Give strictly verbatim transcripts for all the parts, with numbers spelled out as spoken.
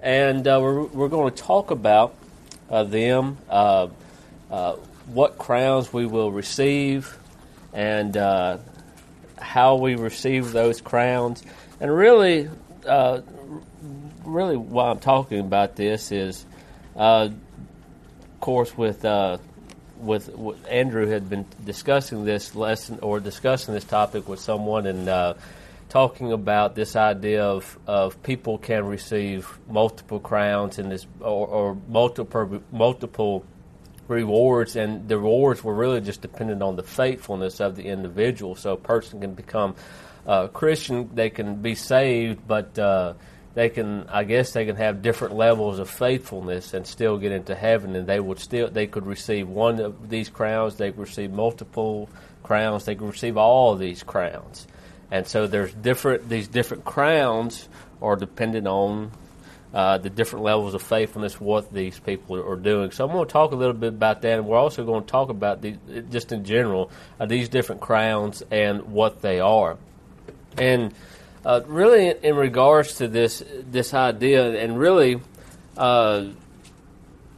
and uh, we're, we're going to talk about uh, them, uh, uh, what crowns we will receive, and uh, how we receive those crowns. And really, uh, really why I'm talking about this is, uh, of course, with, uh, with with Andrew had been discussing this lesson or discussing this topic with someone and uh, talking about this idea of, of people can receive multiple crowns and this or, or multiple multiple rewards, and the rewards were really just dependent on the faithfulness of the individual. So a person can become a Christian, they can be saved, but uh, they can, I guess, they can have different levels of faithfulness and still get into heaven, and they would still, they could receive one of these crowns, they could receive multiple crowns, they could receive all of these crowns, and so there's different these different crowns are dependent on Uh, the different levels of faithfulness, what these people are doing. So I'm going to talk a little bit about that, and we're also going to talk about the, just in general uh, these different crowns and what they are. And uh, really in regards to this this idea, and really uh,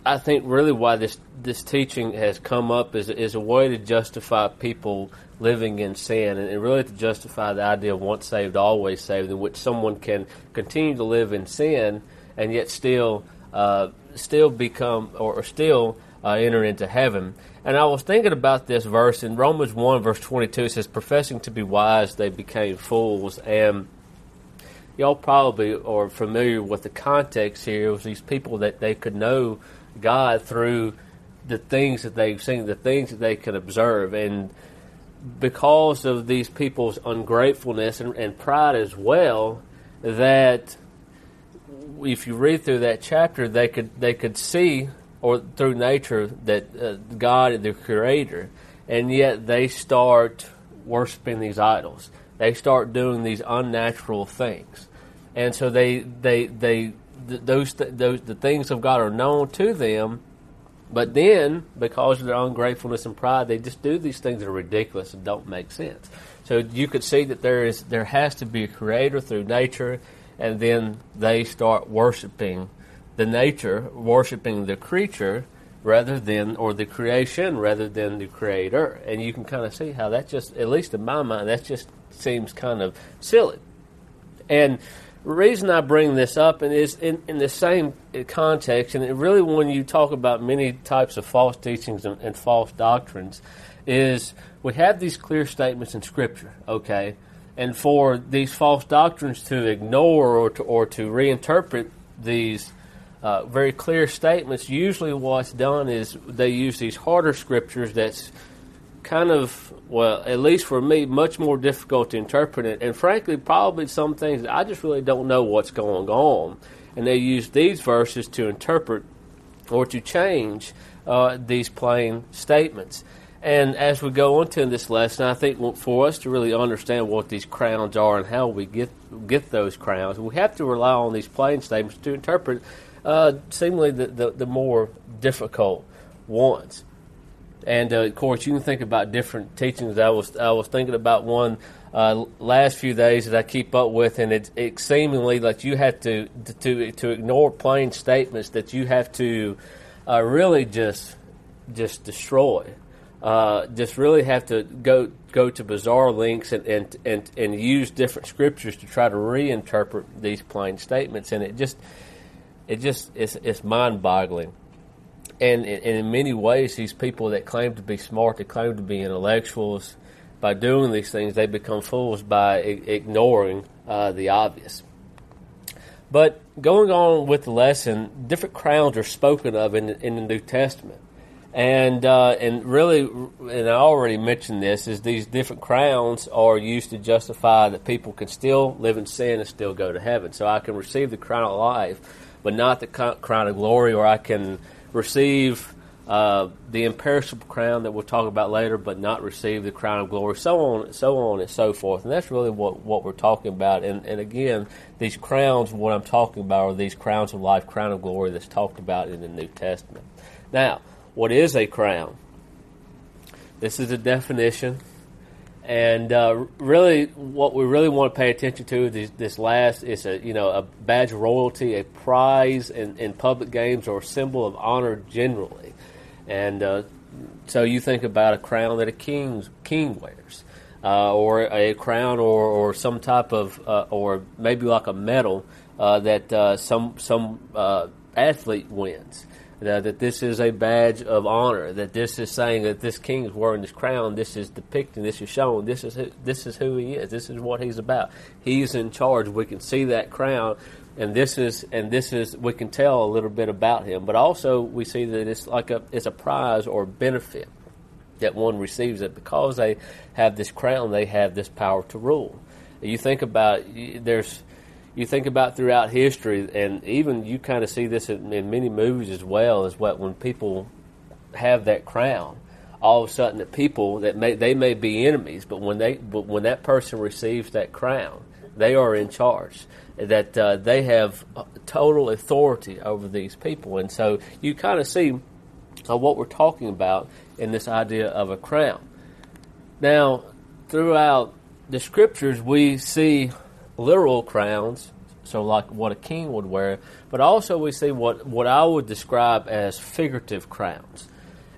I think really why this, this teaching has come up is, is a way to justify people living in sin, and really to justify the idea of once saved, always saved, in which someone can continue to live in sin and yet still uh, still become or, or still uh, enter into heaven. And I was thinking about this verse in Romans one, verse twenty-two. It says, "Professing to be wise, they became fools." And y'all probably are familiar with the context here. It was these people that they could know God through the things that they've seen, the things that they could observe. And because of these people's ungratefulness and, and pride as well, that if you read through that chapter, they could they could see, or through nature, that uh, God is the creator, and yet they start worshiping these idols. They start doing these unnatural things, and so they they they th- those th- those the things of God are known to them. But then, because of their ungratefulness and pride, they just do these things that are ridiculous and don't make sense. So you could see that there is there has to be a creator through nature, and then they start worshiping the nature, worshiping the creature rather than, or the creation rather than the creator. And you can kind of see how that just, at least in my mind, that just seems kind of silly. And the reason I bring this up and is in, in the same context, and it really when you talk about many types of false teachings and, and false doctrines, is we have these clear statements in Scripture, okay? And for these false doctrines to ignore or to, or to reinterpret these uh, very clear statements, usually what's done is they use these harder Scriptures that's kind of, well, at least for me, much more difficult to interpret it. And frankly, probably some things that I just really don't know what's going on. And they use these verses to interpret or to change uh, these plain statements. And as we go on to this lesson, I think for us to really understand what these crowns are and how we get get those crowns, we have to rely on these plain statements to interpret uh, seemingly the, the, the more difficult ones. And, uh, of course, you can think about different teachings. I was I was thinking about one uh, last few days that I keep up with, and it, it seemingly like you have to to to ignore plain statements that you have to uh, really just just destroy, uh, just really have to go go to bizarre links and, and and and use different scriptures to try to reinterpret these plain statements, and it just it just it's it's mind-boggling. And in many ways, these people that claim to be smart, that claim to be intellectuals, by doing these things, they become fools by ignoring uh, the obvious. But going on with the lesson, different crowns are spoken of in, in the New Testament. And uh, and really, and I already mentioned this, is these different crowns are used to justify that people can still live in sin and still go to heaven. So I can receive the crown of life, but not the crown of glory, or I can receive uh, the imperishable crown that we'll talk about later, but not receive the crown of glory, so on, so on and so forth. And that's really what, what we're talking about. And, and again, these crowns, what I'm talking about are these crowns of life, crown of glory that's talked about in the New Testament. Now, what is a crown? This is a definition, And uh, really, what we really want to pay attention to this, this last is a you know a badge of royalty, a prize in, in public games, or a symbol of honor generally. And uh, so you think about a crown that a king king wears, uh, or a crown, or, or some type of, uh, or maybe like a medal uh, that uh, some some uh, athlete wins. Now, that this is a badge of honor, that this is saying that this king is wearing this crown, this is depicting, this is showing, this is who, this is who he is, this is what he's about. He's in charge. We can see that crown, and this is and this is we can tell a little bit about him. But also we see that it's like a it's a prize or benefit that one receives, that because they have this crown, they have this power to rule. You think about there's. You think about throughout history, and even you kind of see this in, in many movies as well, is what when people have that crown, all of a sudden the people that may they may be enemies, but when they but when that person receives that crown, they are in charge. That uh, they have total authority over these people, and so you kind of see uh, what we're talking about in this idea of a crown. Now, throughout the scriptures, we see literal crowns, so like what a king would wear, but also we see what, what I would describe as figurative crowns.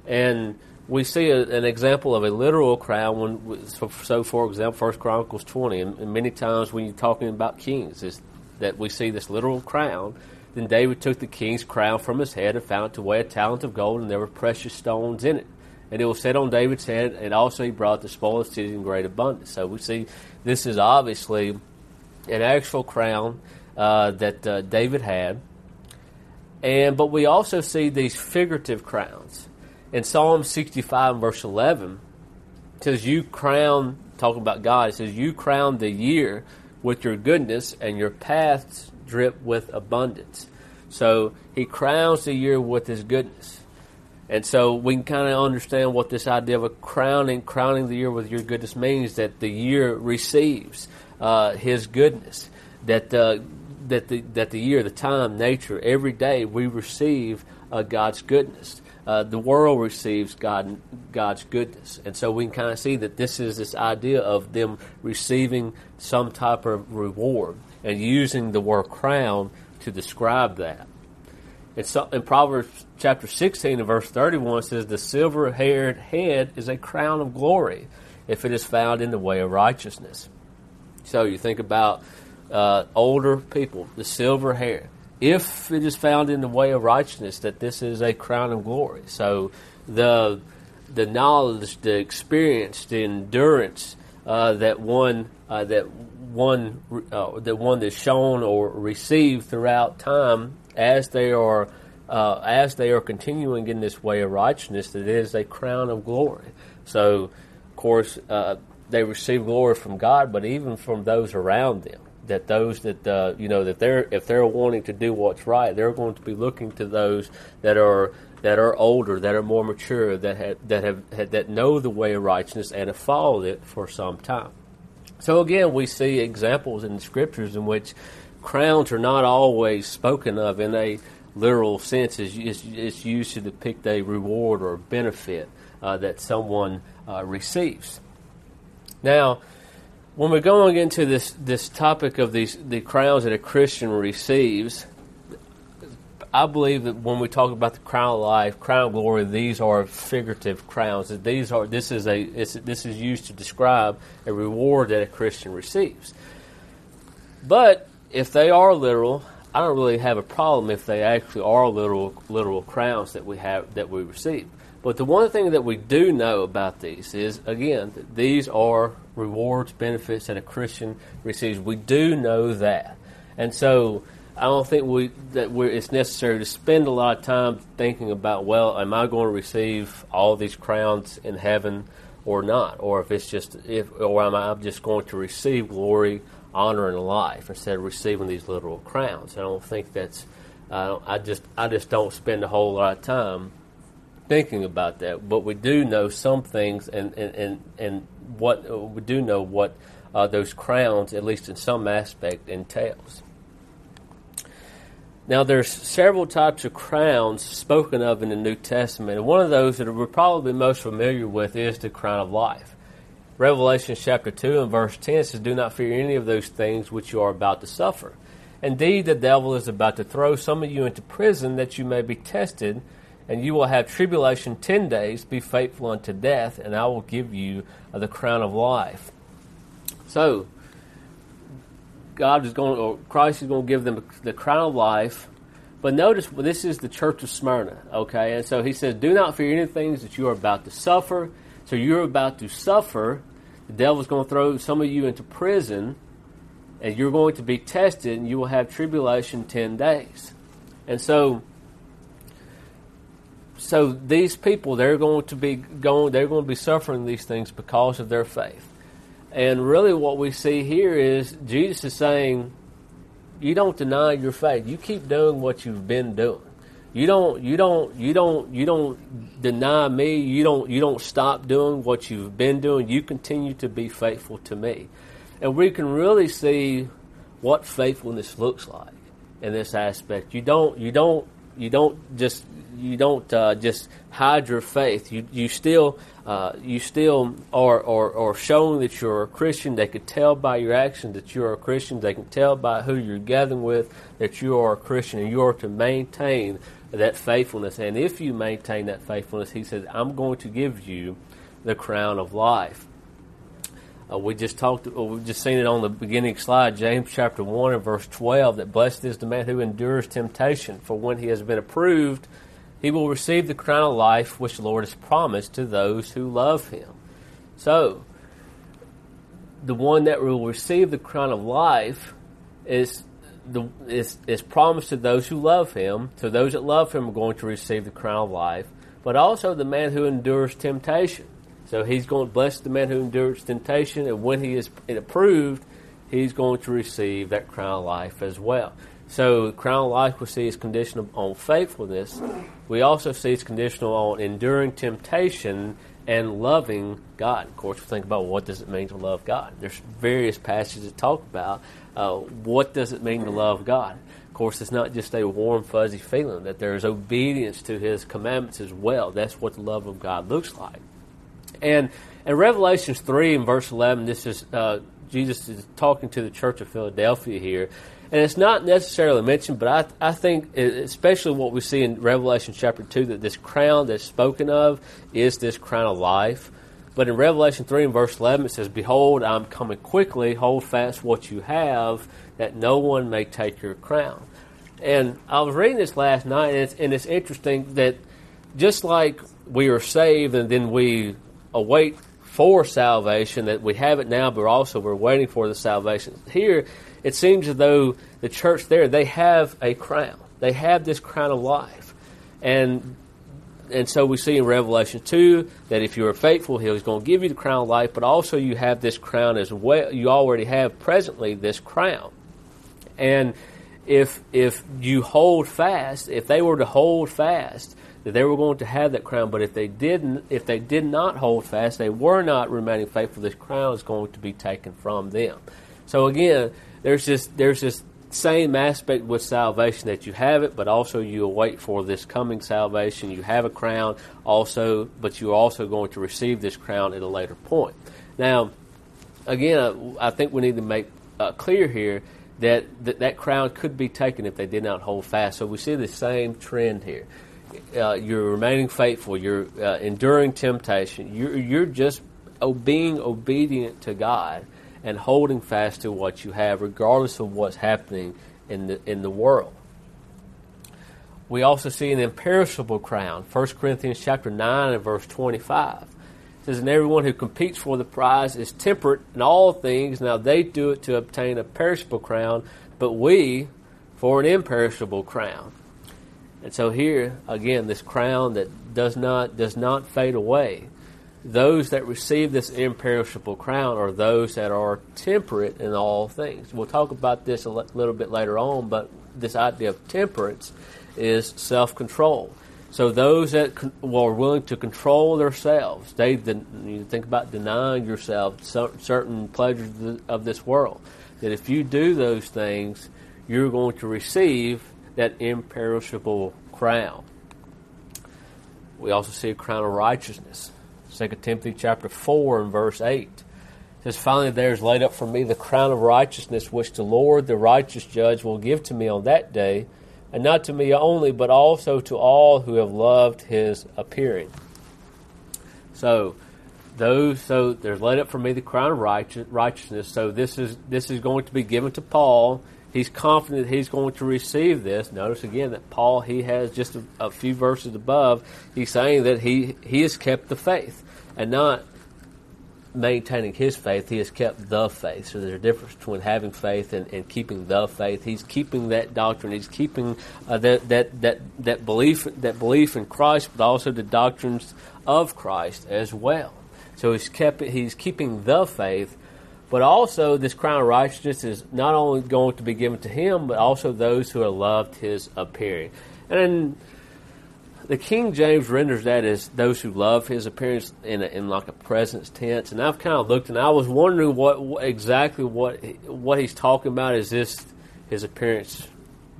And we see a, an example of a literal crown. When, so, so for example, First Chronicles twenty, and, and many times when you're talking about kings, is that we see this literal crown. Then David took the king's crown from his head and found it to weigh a talent of gold, and there were precious stones in it. And it was set on David's head, and also he brought the spoil of the city in great abundance. So we see this is obviously an actual crown uh, that uh, David had, and but we also see these figurative crowns. In Psalm sixty-five, verse eleven, it says, "You crown," talking about God, it says, "You crown the year with your goodness, and your paths drip with abundance." So he crowns the year with his goodness, and so we can kind of understand what this idea of a crowning, crowning the year with your goodness means, that the year receives Uh, his goodness, that uh, that the that the year, the time, nature, every day we receive uh, God's goodness. Uh, the world receives God God's goodness, and so we can kind of see that this is this idea of them receiving some type of reward, and using the word crown to describe that. And so, in Proverbs chapter sixteen and verse thirty-one says, "The silver-haired head is a crown of glory, if it is found in the way of righteousness." So you think about uh, older people, the silver hair. If it is found in the way of righteousness, that this is a crown of glory. So the the knowledge, the experience, the endurance uh, that one uh, that one uh, that one is shown or received throughout time as they are uh, as they are continuing in this way of righteousness, that it is a crown of glory. So, of course, Uh, they receive glory from God, but even from those around them. That those that uh, you know that they're if they're wanting to do what's right, they're going to be looking to those that are that are older, that are more mature, that have, that have that know the way of righteousness and have followed it for some time. So again, we see examples in the scriptures in which crowns are not always spoken of in a literal sense. It's, it's used to depict a reward or benefit uh, that someone uh, receives. Now, when we're going into this, this topic of these the crowns that a Christian receives, I believe that when we talk about the crown of life, crown of glory, these are figurative crowns. That these are this is a it's, this is used to describe a reward that a Christian receives. But if they are literal, I don't really have a problem if they actually are literal literal crowns that we have that we receive. But the one thing that we do know about these is, again, that these are rewards, benefits that a Christian receives. We do know that, and so I don't think we that we're, it's necessary to spend a lot of time thinking about, well, am I going to receive all these crowns in heaven or not, or if it's just if or am I just going to receive glory, honor, and life instead of receiving these literal crowns? I don't think that's I, don't, I just I just don't spend a whole lot of time thinking about that, but we do know some things, and and, and, and what uh, we do know what uh, those crowns, at least in some aspect, entails. Now, there's several types of crowns spoken of in the New Testament, and one of those that we're probably most familiar with is the crown of life. Revelation chapter two and verse ten says, "Do not fear any of those things which you are about to suffer. Indeed, the devil is about to throw some of you into prison that you may be tested, and you will have tribulation ten days. Be faithful unto death, and I will give you the crown of life." So, God is going, or Christ is going to give them the crown of life. But notice, well, this is the church of Smyrna, okay? And so he says, do not fear any things that you are about to suffer. So you're about to suffer. The devil's going to throw some of you into prison, and you're going to be tested, and you will have tribulation ten days. And so, so these people, they're going to be going, they're going to be suffering these things because of their faith. And really what we see here is Jesus is saying, you don't deny your faith. You keep doing what you've been doing. You don't you don't you don't you don't deny me. You don't you don't stop doing what you've been doing. You continue to be faithful to me. And we can really see what faithfulness looks like in this aspect. You don't you don't you don't just you don't uh, just hide your faith. You you still uh, you still are, are are showing that you're a Christian. They could tell by your actions that you're a Christian. They can tell by who you're gathering with that you are a Christian, and you are to maintain that faithfulness. And if you maintain that faithfulness, he says, "I'm going to give you the crown of life." Uh, we just talked. We've just seen it on the beginning slide, James chapter one and verse twelve. That blessed is the man who endures temptation, for when he has been approved, he will receive the crown of life which the Lord has promised to those who love him. So, the one that will receive the crown of life is the is is promised to those who love him. So those that love him are going to receive the crown of life. But also the man who endures temptation. So he's going to bless the man who endures temptation, and when he is approved, he's going to receive that crown of life as well. So the crown of life, we see, is conditional on faithfulness. We also see it's conditional on enduring temptation and loving God. Of course, we think about what does it mean to love God. There's various passages that talk about uh, what does it mean to love God. Of course, it's not just a warm, fuzzy feeling, that there is obedience to his commandments as well. That's what the love of God looks like. And in Revelation three and verse eleven, this is uh, Jesus is talking to the church of Philadelphia here. And it's not necessarily mentioned, but I, I think, especially what we see in Revelation chapter two, that this crown that's spoken of is this crown of life. But in Revelation three and verse eleven, it says, "Behold, I'm coming quickly. Hold fast what you have, that no one may take your crown." And I was reading this last night, and it's, and it's interesting that just like we are saved and then we await for salvation, that we have it now, but also we're waiting for the salvation. Here, it seems as though the church there, they have a crown. They have this crown of life. And and so we see in Revelation two that if you are faithful, he's going to give you the crown of life, but also you have this crown as well. You already have presently this crown. And if if you hold fast, if they were to hold fast, that they were going to have that crown, but if they didn't, if they did not hold fast, they were not remaining faithful, this crown is going to be taken from them. So again, there's this there's this same aspect with salvation, that you have it, but also you await for this coming salvation. You have a crown also, but you're also going to receive this crown at a later point. Now, again, I think we need to make uh, clear here that, that that crown could be taken if they did not hold fast. So we see the same trend here. Uh, you're remaining faithful. You're uh, enduring temptation. You're, you're just being obedient to God and holding fast to what you have, regardless of what's happening in the in the world. We also see an imperishable crown. First Corinthians chapter nine and verse twenty-five. It says, "And everyone who competes for the prize is temperate in all things. Now they do it to obtain a perishable crown, but we for an imperishable crown." And so here, again, this crown that does not does not fade away. Those that receive this imperishable crown are those that are temperate in all things. We'll talk about this a l- little bit later on, but this idea of temperance is self-control. So those that con- are willing to control themselves, they den- you think about denying yourself so- certain pleasures th- of this world, that if you do those things, you're going to receive that imperishable crown. We also see a crown of righteousness. Second Timothy chapter four and verse eight says, finally there is laid up for me the crown of righteousness, which the Lord, the righteous judge, will give to me on that day, and not to me only, but also to all who have loved his appearing. So, those, so there's laid up for me the crown of righteous, righteousness. So this is this is going to be given to Paul. He's confident he's going to receive this. Notice again that Paul, he has just a, a few verses above, he's saying that he, he has kept the faith, and not maintaining his faith, he has kept the faith. So there's a difference between having faith and, and keeping the faith. He's keeping that doctrine. He's keeping uh, that, that that that belief that belief in Christ, but also the doctrines of Christ as well. So he's kept he's keeping the faith. But also, this crown of righteousness is not only going to be given to him, but also those who have loved his appearing. And then the King James renders that as those who love his appearance in a, in like a presence tense. And I've kind of looked, and I was wondering what, what exactly what what he's talking about. Is this his appearance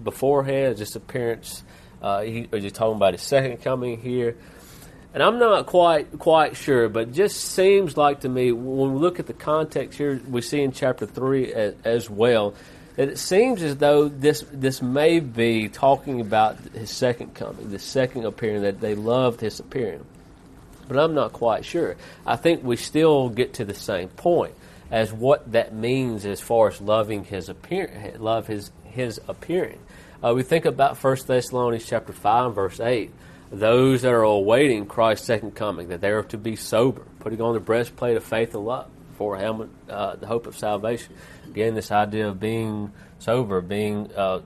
beforehand? Is this appearance? Uh, he, or is he talking about his second coming here? And I'm not quite quite sure, but it just seems like to me, when we look at the context here, we see in chapter three as, as well, that it seems as though this this may be talking about his second coming, the second appearing, that they loved his appearing. But I'm not quite sure. I think we still get to the same point as what that means as far as loving his appearing, love his, his appearing. Uh, we think about First Thessalonians chapter five, verse eight. Those that are awaiting Christ's second coming, that they are to be sober, putting on the breastplate of faith and love, for a helmet, uh, the hope of salvation. Again, this idea of being sober, being uh,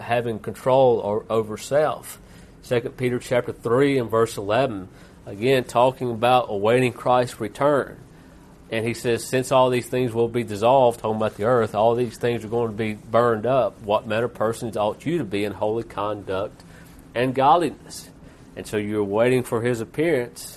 having control or, over self. Second Peter chapter three and verse eleven, again talking about awaiting Christ's return, and he says, "Since all these things will be dissolved," talking about the earth, "all these things are going to be burned up. What manner of persons ought you to be in holy conduct and godliness?" And so you're waiting for his appearance.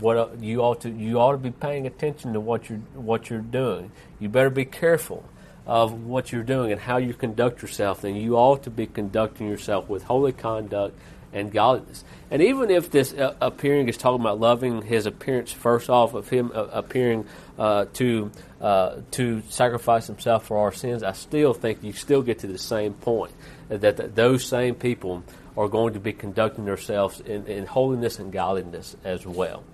What you ought to you ought to be paying attention to what you're what you're doing. You better be careful of what you're doing and how you conduct yourself. And you ought to be conducting yourself with holy conduct and godliness. And even if this uh, appearing is talking about loving his appearance, first off, of him uh, appearing uh, to uh, to sacrifice himself for our sins, I still think you still get to the same point that th- those same people are going to be conducting themselves in, in holiness and godliness as well.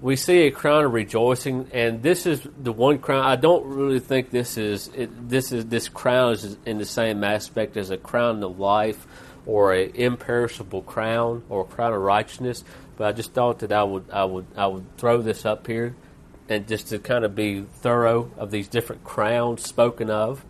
We see a crown of rejoicing, and this is the one crown. I don't really think this is it, this is this crown is in the same aspect as a crown of life, or an imperishable crown, or a crown of righteousness. But I just thought that I would I would I would throw this up here, and just to kind of be thorough of these different crowns spoken of.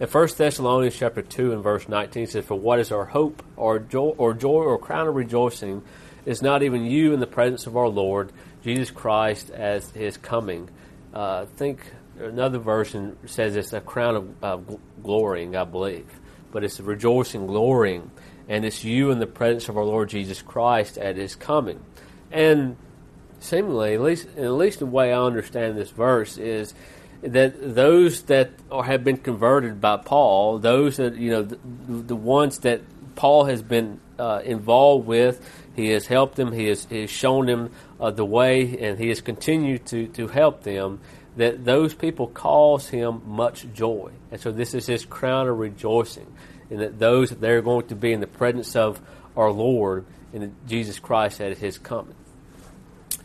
In First Thessalonians chapter two and verse nineteen, it says, "For what is our hope, or joy, or joy, or crown of rejoicing, is not even you in the presence of our Lord Jesus Christ as his coming." Uh, I think another version says it's a crown of uh, gl- glorying, I believe. But it's a rejoicing, glorying. And it's you in the presence of our Lord Jesus Christ at his coming. And seemingly, at least, at least the way I understand this verse is that those that are, have been converted by Paul, those that, you know, the, the ones that Paul has been uh, involved with, he has helped them, he has, he has shown them uh, the way, and he has continued to, to help them, that those people cause him much joy. And so this is his crown of rejoicing, and that those that they're going to be in the presence of our Lord and Jesus Christ at his coming.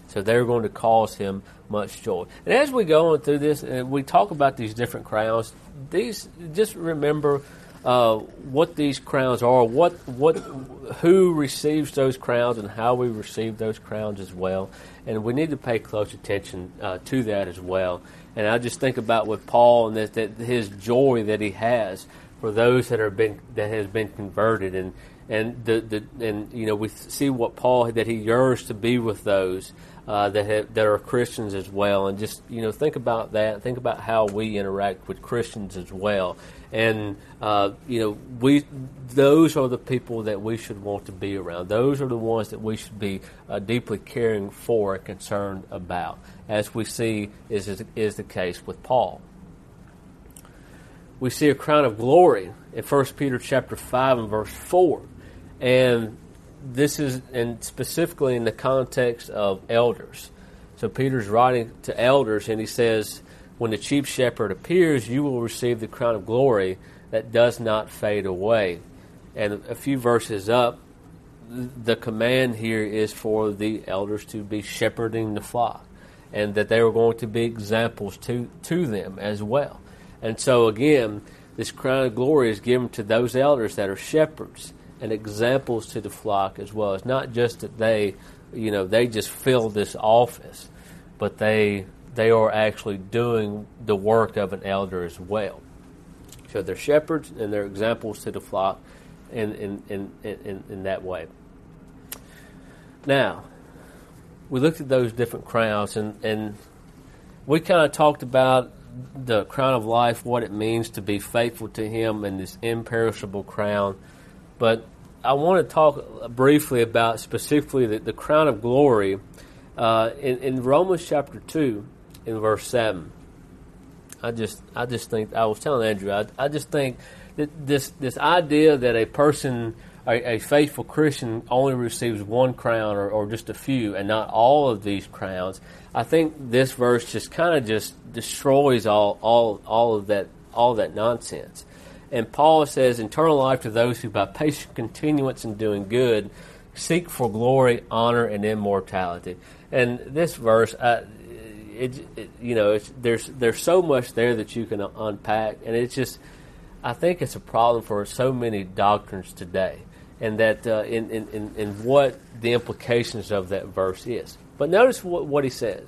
So they're going to cause him much joy. And as we go on through this, and we talk about these different crowns, these, just remember Uh, what these crowns are, what what who receives those crowns, and how we receive those crowns as well. And we need to pay close attention uh, to that as well. And I just think about with Paul and that, that his joy that he has for those that are been that has been converted, and and the, the and you know we see what Paul, that he yearns to be with those uh, that have, that are Christians as well. And just you know think about that. Think about how we interact with Christians as well. And, uh, you know, we those are the people that we should want to be around. Those are the ones that we should be uh, deeply caring for and concerned about, as we see is, is is the case with Paul. We see a crown of glory in First Peter chapter five and verse four. And this is and specifically in the context of elders. So Peter's writing to elders, and he says, when the chief shepherd appears, you will receive the crown of glory that does not fade away. And a few verses up, the command here is for the elders to be shepherding the flock, and that they were going to be examples to, to them as well. And so again, this crown of glory is given to those elders that are shepherds and examples to the flock as well. It's not just that they, you know, they just fill this office, but they they are actually doing the work of an elder as well. So they're shepherds and they're examples to the flock in in, in, in, in that way. Now, we looked at those different crowns, and, and we kind of talked about the crown of life, what it means to be faithful to him and this imperishable crown. But I want to talk briefly about specifically the, the crown of glory uh, in, in Romans chapter two, in verse seven. I just, I just think I was telling Andrew. I, I just think that this this idea that a person, a, a faithful Christian, only receives one crown or, or just a few, and not all of these crowns. I think this verse just kind of just destroys all all all of that all that nonsense. And Paul says, eternal life to those who by patient continuance in doing good seek for glory, honor, and immortality. And this verse, uh, it, it, you know, it's, there's there's so much there that you can unpack. And it's just, I think it's a problem for so many doctrines today, and that uh, in, in, in what the implications of that verse is. But notice what, what he says,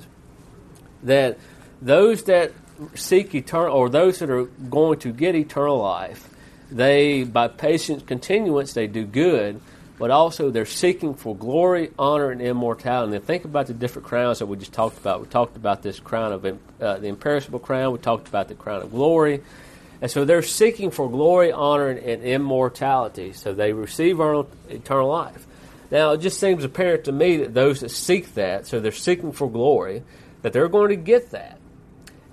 that those that seek eternal, or those that are going to get eternal life, they, by patient continuance, they do good, but also they're seeking for glory, honor, and immortality. And think about the different crowns that we just talked about. We talked about this crown of uh, the imperishable crown. We talked about the crown of glory. And so they're seeking for glory, honor, and, and immortality. So they receive our eternal life. Now, it just seems apparent to me that those that seek that, so they're seeking for glory, that they're going to get that.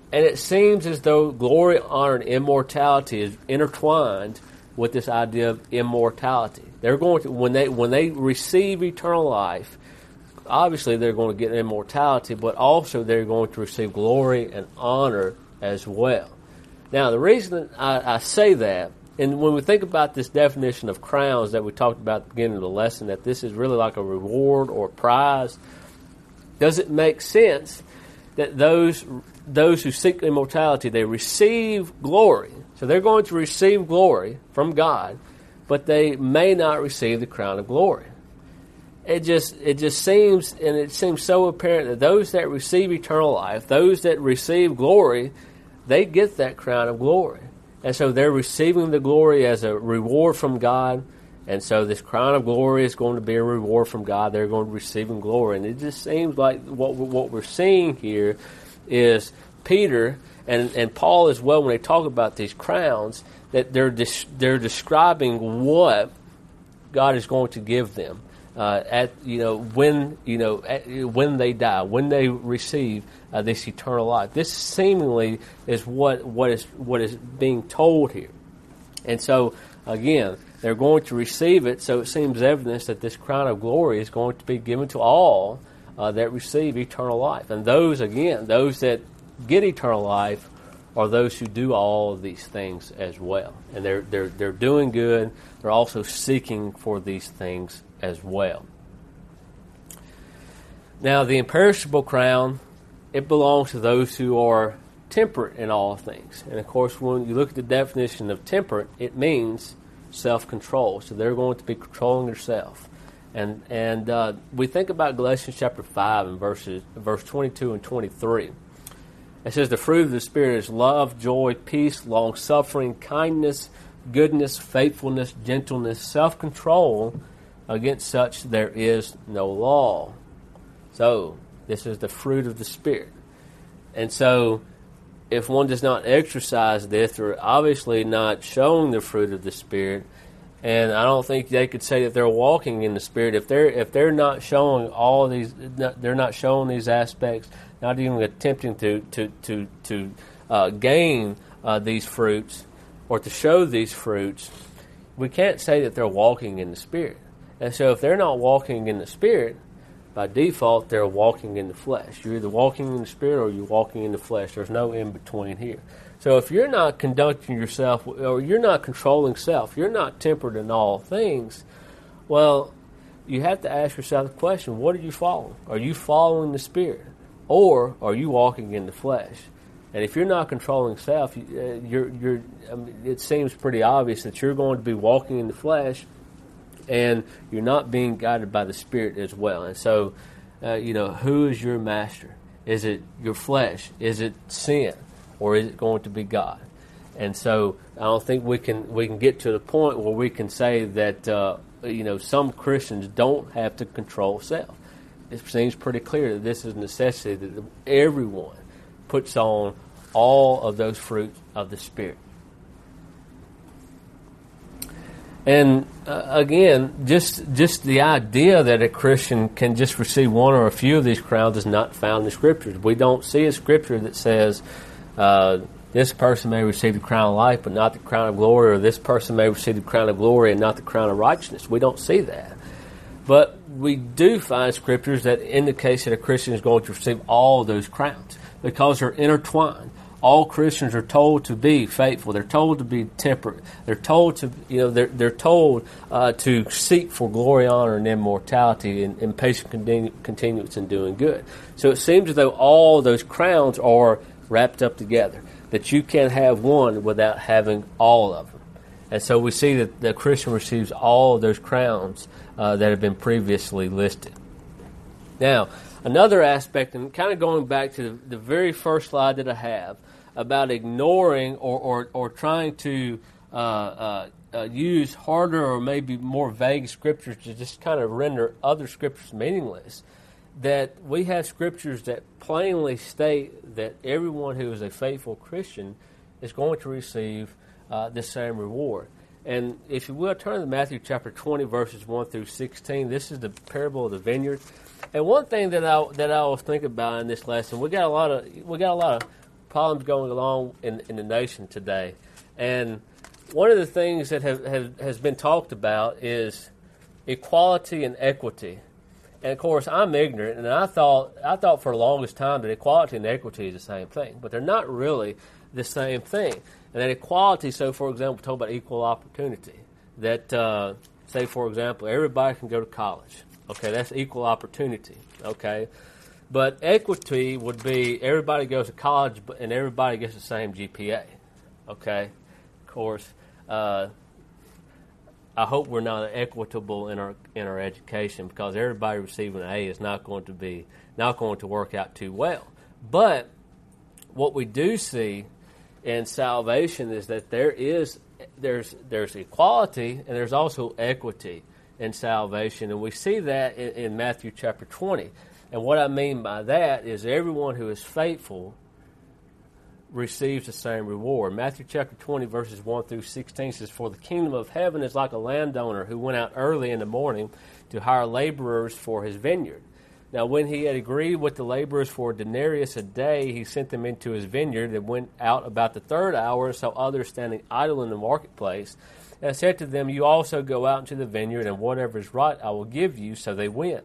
And it seems as though glory, honor, and immortality is intertwined with this idea of immortality. They're going to, when they when they receive eternal life, obviously they're going to get immortality, but also they're going to receive glory and honor as well. Now, the reason I, I say that, and when we think about this definition of crowns that we talked about at the beginning of the lesson, that this is really like a reward or a prize, does it make sense that those those who seek immortality, they receive glory? So they're going to receive glory from God, but they may not receive the crown of glory. It just it just seems, and it seems so apparent that those that receive eternal life, those that receive glory, they get that crown of glory. And so they're receiving the glory as a reward from God, and so this crown of glory is going to be a reward from God. They're going to be receiving glory. And it just seems like what what we're seeing here is Peter and, and Paul as well, when they talk about these crowns, that they're dis- they're describing what God is going to give them uh, at you know when you know at, when they die, when they receive uh, this eternal life. This seemingly is what what is what is being told here, and so again, they're going to receive it. So it seems evidence that this crown of glory is going to be given to all Uh, that receive eternal life. And those, again, those that get eternal life are those who do all of these things as well. And they're they're they're doing good. They're also seeking for these things as well. Now, the imperishable crown, it belongs to those who are temperate in all things. And, of course, when you look at the definition of temperate, it means self-control. So they're going to be controlling themselves. And and uh, we think about Galatians chapter five and verses verse twenty-two and twenty-three. It says, the fruit of the Spirit is love, joy, peace, long-suffering, kindness, goodness, faithfulness, gentleness, self-control. Against such there is no law. So this is the fruit of the Spirit. And so if one does not exercise this, they're obviously not showing the fruit of the Spirit. And I don't think they could say that they're walking in the Spirit if they're if they're not showing all these, they're not showing these aspects, not even attempting to to to to uh, gain uh, these fruits or to show these fruits. We can't say that they're walking in the Spirit. And so, if they're not walking in the Spirit, by default, they're walking in the flesh. You're either walking in the Spirit or you're walking in the flesh. There's no in-between here. So if you're not conducting yourself, or you're not controlling self, you're not tempered in all things, well, you have to ask yourself the question, what are you following? Are you following the Spirit, or are you walking in the flesh? And if you're not controlling self, you're, you're, I mean, it seems pretty obvious that you're going to be walking in the flesh, and you're not being guided by the Spirit as well. And so, uh, you know, who is your master? Is it your flesh? Is it sin? Or is it going to be God? And so I don't think we can we can get to the point where we can say that, uh, you know, some Christians don't have to control self. It seems pretty clear that this is a necessity that everyone puts on all of those fruits of the Spirit. And uh, again, just just the idea that a Christian can just receive one or a few of these crowns is not found in the Scriptures. We don't see a Scripture that says, Uh, this person may receive the crown of life, but not the crown of glory, or this person may receive the crown of glory and not the crown of righteousness. We don't see that. But we do find Scriptures that indicate that a Christian is going to receive all those crowns because they're intertwined. All Christians are told to be faithful. They're told to be temperate. They're told to, you know, they're, they're told uh, to seek for glory, honor, and immortality, and, and patient continu- continuance in doing good. So it seems as though all those crowns are wrapped up together, that you can't have one without having all of them. And so we see that the Christian receives all of those crowns uh, that have been previously listed. Now, another aspect, and kind of going back to the, the very first slide that I have, about ignoring or, or, or trying to uh, uh, uh, use harder or maybe more vague Scriptures to just kind of render other Scriptures meaningless, that we have Scriptures that plainly state that everyone who is a faithful Christian is going to receive uh, the same reward. And if you will, turn to Matthew chapter twenty, verses one through sixteen. This is the parable of the vineyard. And one thing that I that I was thinking about in this lesson, we got a lot of we got a lot of problems going along in, in the nation today. And one of the things that have, have has been talked about is equality and equity. And, of course, I'm ignorant, and I thought I thought for the longest time that equality and equity is the same thing. But they're not really the same thing. And that equality, so, for example, we're talking about equal opportunity. That, uh, say, for example, everybody can go to college. Okay, that's equal opportunity. Okay. But equity would be everybody goes to college and everybody gets the same G P A. Okay. Of course, uh I hope we're not equitable in our in our education, because everybody receiving an A is not going to be not going to work out too well. But what we do see in salvation is that there is there's there's equality and there's also equity in salvation, and we see that in, in Matthew chapter twenty. And what I mean by that is everyone who is faithful receives the same reward. Matthew chapter twenty, verses one through sixteen says, "For the kingdom of heaven is like a landowner who went out early in the morning to hire laborers for his vineyard. Now when he had agreed with the laborers for a denarius a day, he sent them into his vineyard, and went out about the third hour and saw others standing idle in the marketplace, and said to them, 'You also go out into the vineyard, and whatever is right I will give you.' So they went.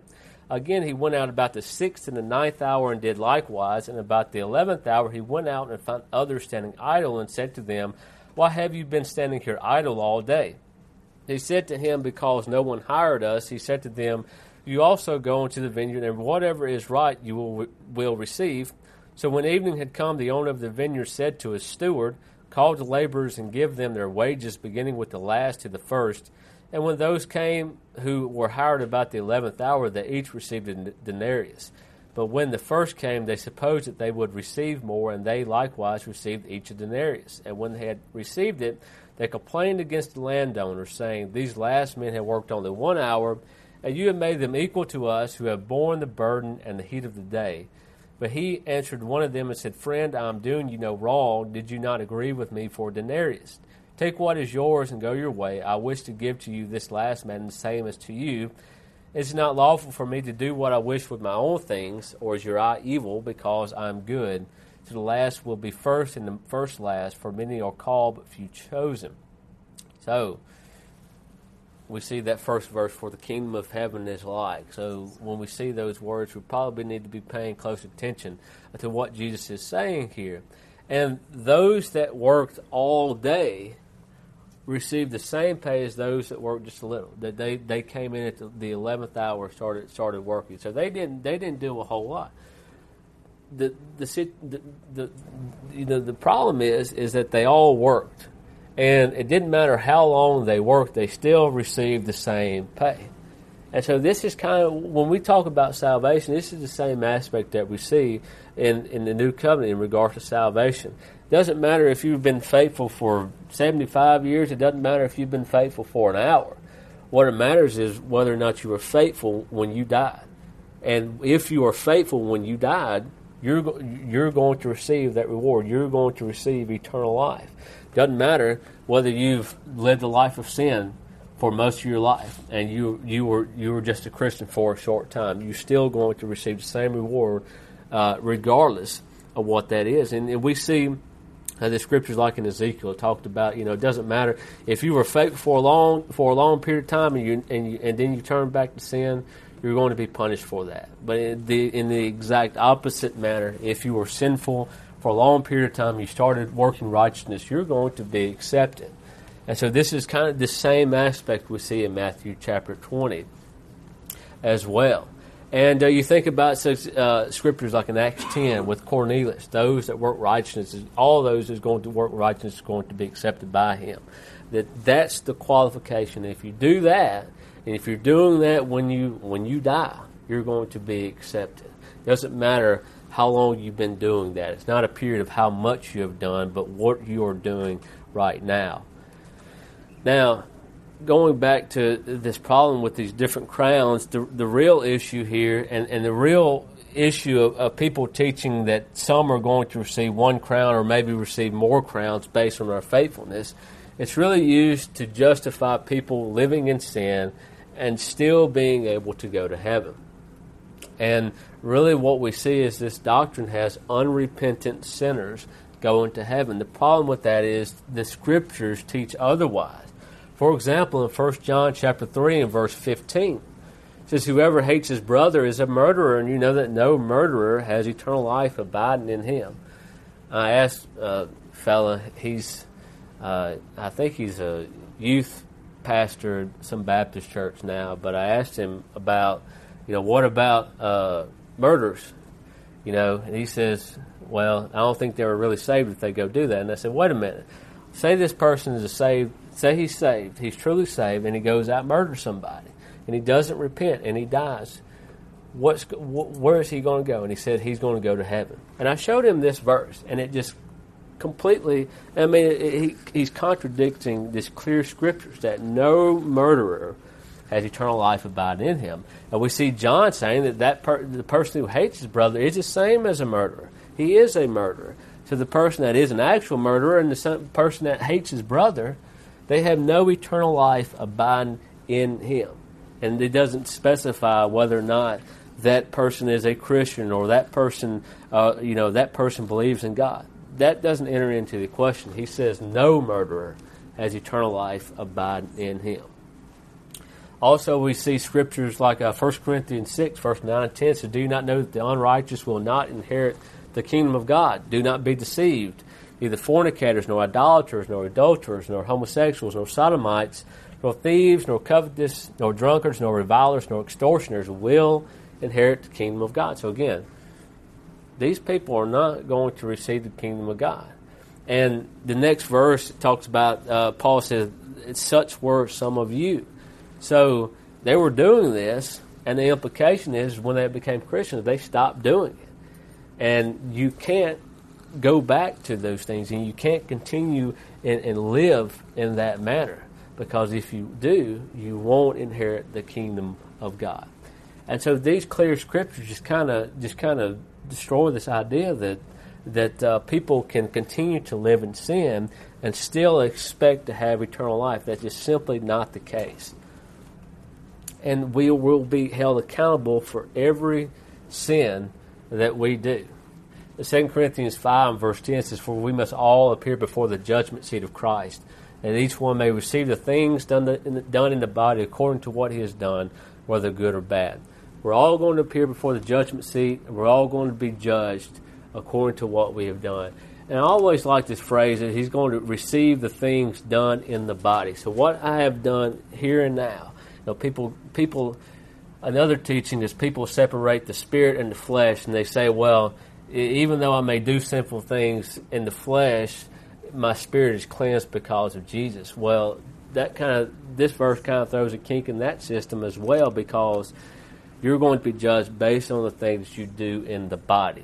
Again, he went out about the sixth and the ninth hour and did likewise. And about the eleventh hour, he went out and found others standing idle and said to them, 'Why have you been standing here idle all day?' They said to him, 'Because no one hired us.' He said to them, 'You also go into the vineyard, and whatever is right you will, will receive.' So when evening had come, the owner of the vineyard said to his steward, 'Call the laborers and give them their wages, beginning with the last to the first.' And when those came who were hired about the eleventh hour, they each received a denarius. But when the first came, they supposed that they would receive more, and they likewise received each a denarius. And when they had received it, they complained against the landowner, saying, 'These last men have worked only one hour, and you have made them equal to us, who have borne the burden and the heat of the day.' But he answered one of them and said, 'Friend, I am doing you no wrong. Did you not agree with me for a denarius? Take what is yours and go your way. I wish to give to you this last man the same as to you. It's not lawful for me to do what I wish with my own things, or is your eye evil because I am good? So the last will be first and the first last, for many are called but few chosen.'" So we see that first verse, for the kingdom of heaven is like. So when we see those words, we probably need to be paying close attention to what Jesus is saying here. And those that worked all day received the same pay as those that worked just a little. That they, they came in at the eleventh hour, started started working. So they didn't they didn't do a whole lot. The the the, the you know the problem is is that they all worked, and it didn't matter how long they worked, they still received the same pay. And so this is kind of, when we talk about salvation, this is the same aspect that we see in, in the New Covenant in regards to salvation. It doesn't matter if you've been faithful for seventy-five years. It doesn't matter if you've been faithful for an hour. What it matters is whether or not you were faithful when you died. And if you are faithful when you died, you're you're going to receive that reward. You're going to receive eternal life. Doesn't matter whether you've lived a life of sin for most of your life, and you you were you were just a Christian for a short time. You're still going to receive the same reward, uh, regardless of what that is. And, and we see uh, the scriptures, like in Ezekiel, talked about. You know, it doesn't matter if you were faithful for a long for a long period of time, and you and you, and then you turn back to sin, you're going to be punished for that. But in the, in the exact opposite manner, if you were sinful for a long period of time, you started working righteousness, you're going to be accepted. And so this is kind of the same aspect we see in Matthew chapter twenty as well. And uh, you think about such, uh, scriptures like in Acts ten with Cornelius, those that work righteousness, all those that going to work righteousness is going to be accepted by him. That That's the qualification. If you do that, and if you're doing that when you when you die, you're going to be accepted. It doesn't matter how long you've been doing that. It's not a period of how much you have done, but what you are doing right now. Now, going back to this problem with these different crowns, the, the real issue here, and, and the real issue of, of people teaching that some are going to receive one crown or maybe receive more crowns based on our faithfulness, it's really used to justify people living in sin and still being able to go to heaven. And really what we see is this doctrine has unrepentant sinners going to heaven. The problem with that is the scriptures teach otherwise. For example, in First John chapter three and verse fifteen, it says, whoever hates his brother is a murderer, and you know that no murderer has eternal life abiding in him. I asked a fella, he's, uh, I think he's a youth pastor at some Baptist church now, but I asked him about, you know, what about uh, murders? You know, and he says, well, I don't think they were really saved if they go do that. And I said, wait a minute. Say this person is a saved, say he's saved, he's truly saved, and he goes out and murders somebody, and he doesn't repent, and he dies. What's wh- where is he going to go? And he said he's going to go to heaven. And I showed him this verse, and it just completely, I mean, it, it, he, he's contradicting this clear scriptures that no murderer has eternal life abiding in him. And we see John saying that, that per- the person who hates his brother is the same as a murderer. He is a murderer. So the person that is an actual murderer and the person that hates his brother, they have no eternal life abiding in him. And it doesn't specify whether or not that person is a Christian or that person, uh, you know, that person believes in God. That doesn't enter into the question. He says no murderer has eternal life abiding in him. Also, we see scriptures like uh, First Corinthians six, verse nine and ten, so do you not know that the unrighteous will not inherit the kingdom of God? Do not be deceived. Neither fornicators, nor idolaters, nor adulterers, nor homosexuals, nor sodomites, nor thieves, nor covetous, nor drunkards, nor revilers, nor extortioners will inherit the kingdom of God. So again, these people are not going to receive the kingdom of God. And the next verse talks about, uh, Paul says, such were some of you. So they were doing this, and the implication is when they became Christians, they stopped doing it. And you can't go back to those things, and you can't continue and, and live in that manner, because if you do, you won't inherit the kingdom of God. And so these clear scriptures just kind of just kind of destroy this idea that that uh, people can continue to live in sin and still expect to have eternal life. That's just simply not the case. And we will be held accountable for every sin that we do. Second Corinthians five and verse ten says, for we must all appear before the judgment seat of Christ, and each one may receive the things done in the, done in the body according to what he has done, whether good or bad. We're all going to appear before the judgment seat, and we're all going to be judged according to what we have done. And I always like this phrase that he's going to receive the things done in the body. So what I have done here and now, you know, people, people. Another teaching is people separate the spirit and the flesh, and they say, well, even though I may do sinful things in the flesh, my spirit is cleansed because of Jesus. Well, that kind of this verse kind of throws a kink in that system as well, because you're going to be judged based on the things you do in the body.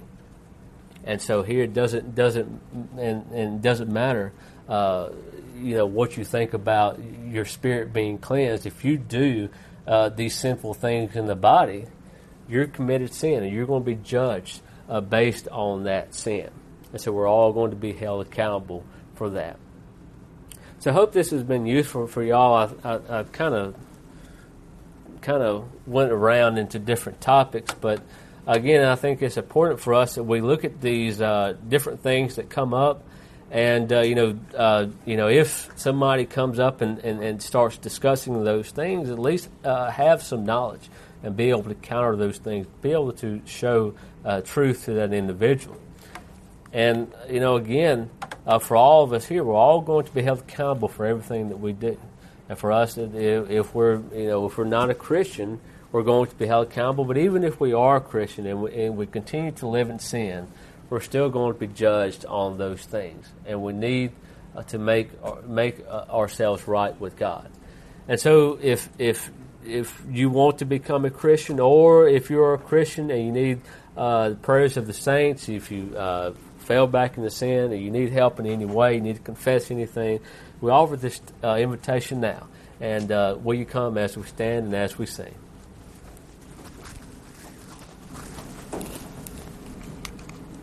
And so here it doesn't doesn't and, and doesn't matter uh, you know what you think about your spirit being cleansed. If you do uh, these sinful things in the body, you're committed sin, and you're going to be judged uh, based on that sin. And so we're all going to be held accountable for that. So I hope this has been useful for y'all. I, I, I kind of kind of went around into different topics, but again, I think it's important for us that we look at these uh, different things that come up, and uh, you know, uh, you know, if somebody comes up and, and, and starts discussing those things, at least uh, have some knowledge and be able to counter those things, be able to show uh, truth to that individual. And, you know, again, uh, for all of us here, we're all going to be held accountable for everything that we do. And for us, if, if we're, you know, if we're not a Christian, we're going to be held accountable. But even if we are a Christian and we, and we continue to live in sin, we're still going to be judged on those things. And we need uh, to make uh, make uh, ourselves right with God. And so if if if you want to become a Christian, or if you're a Christian and you need uh, the prayers of the saints, if you uh, fell back into sin, or you need help in any way, you need to confess anything, we offer this uh, invitation now. And uh, will you come as we stand and as we sing?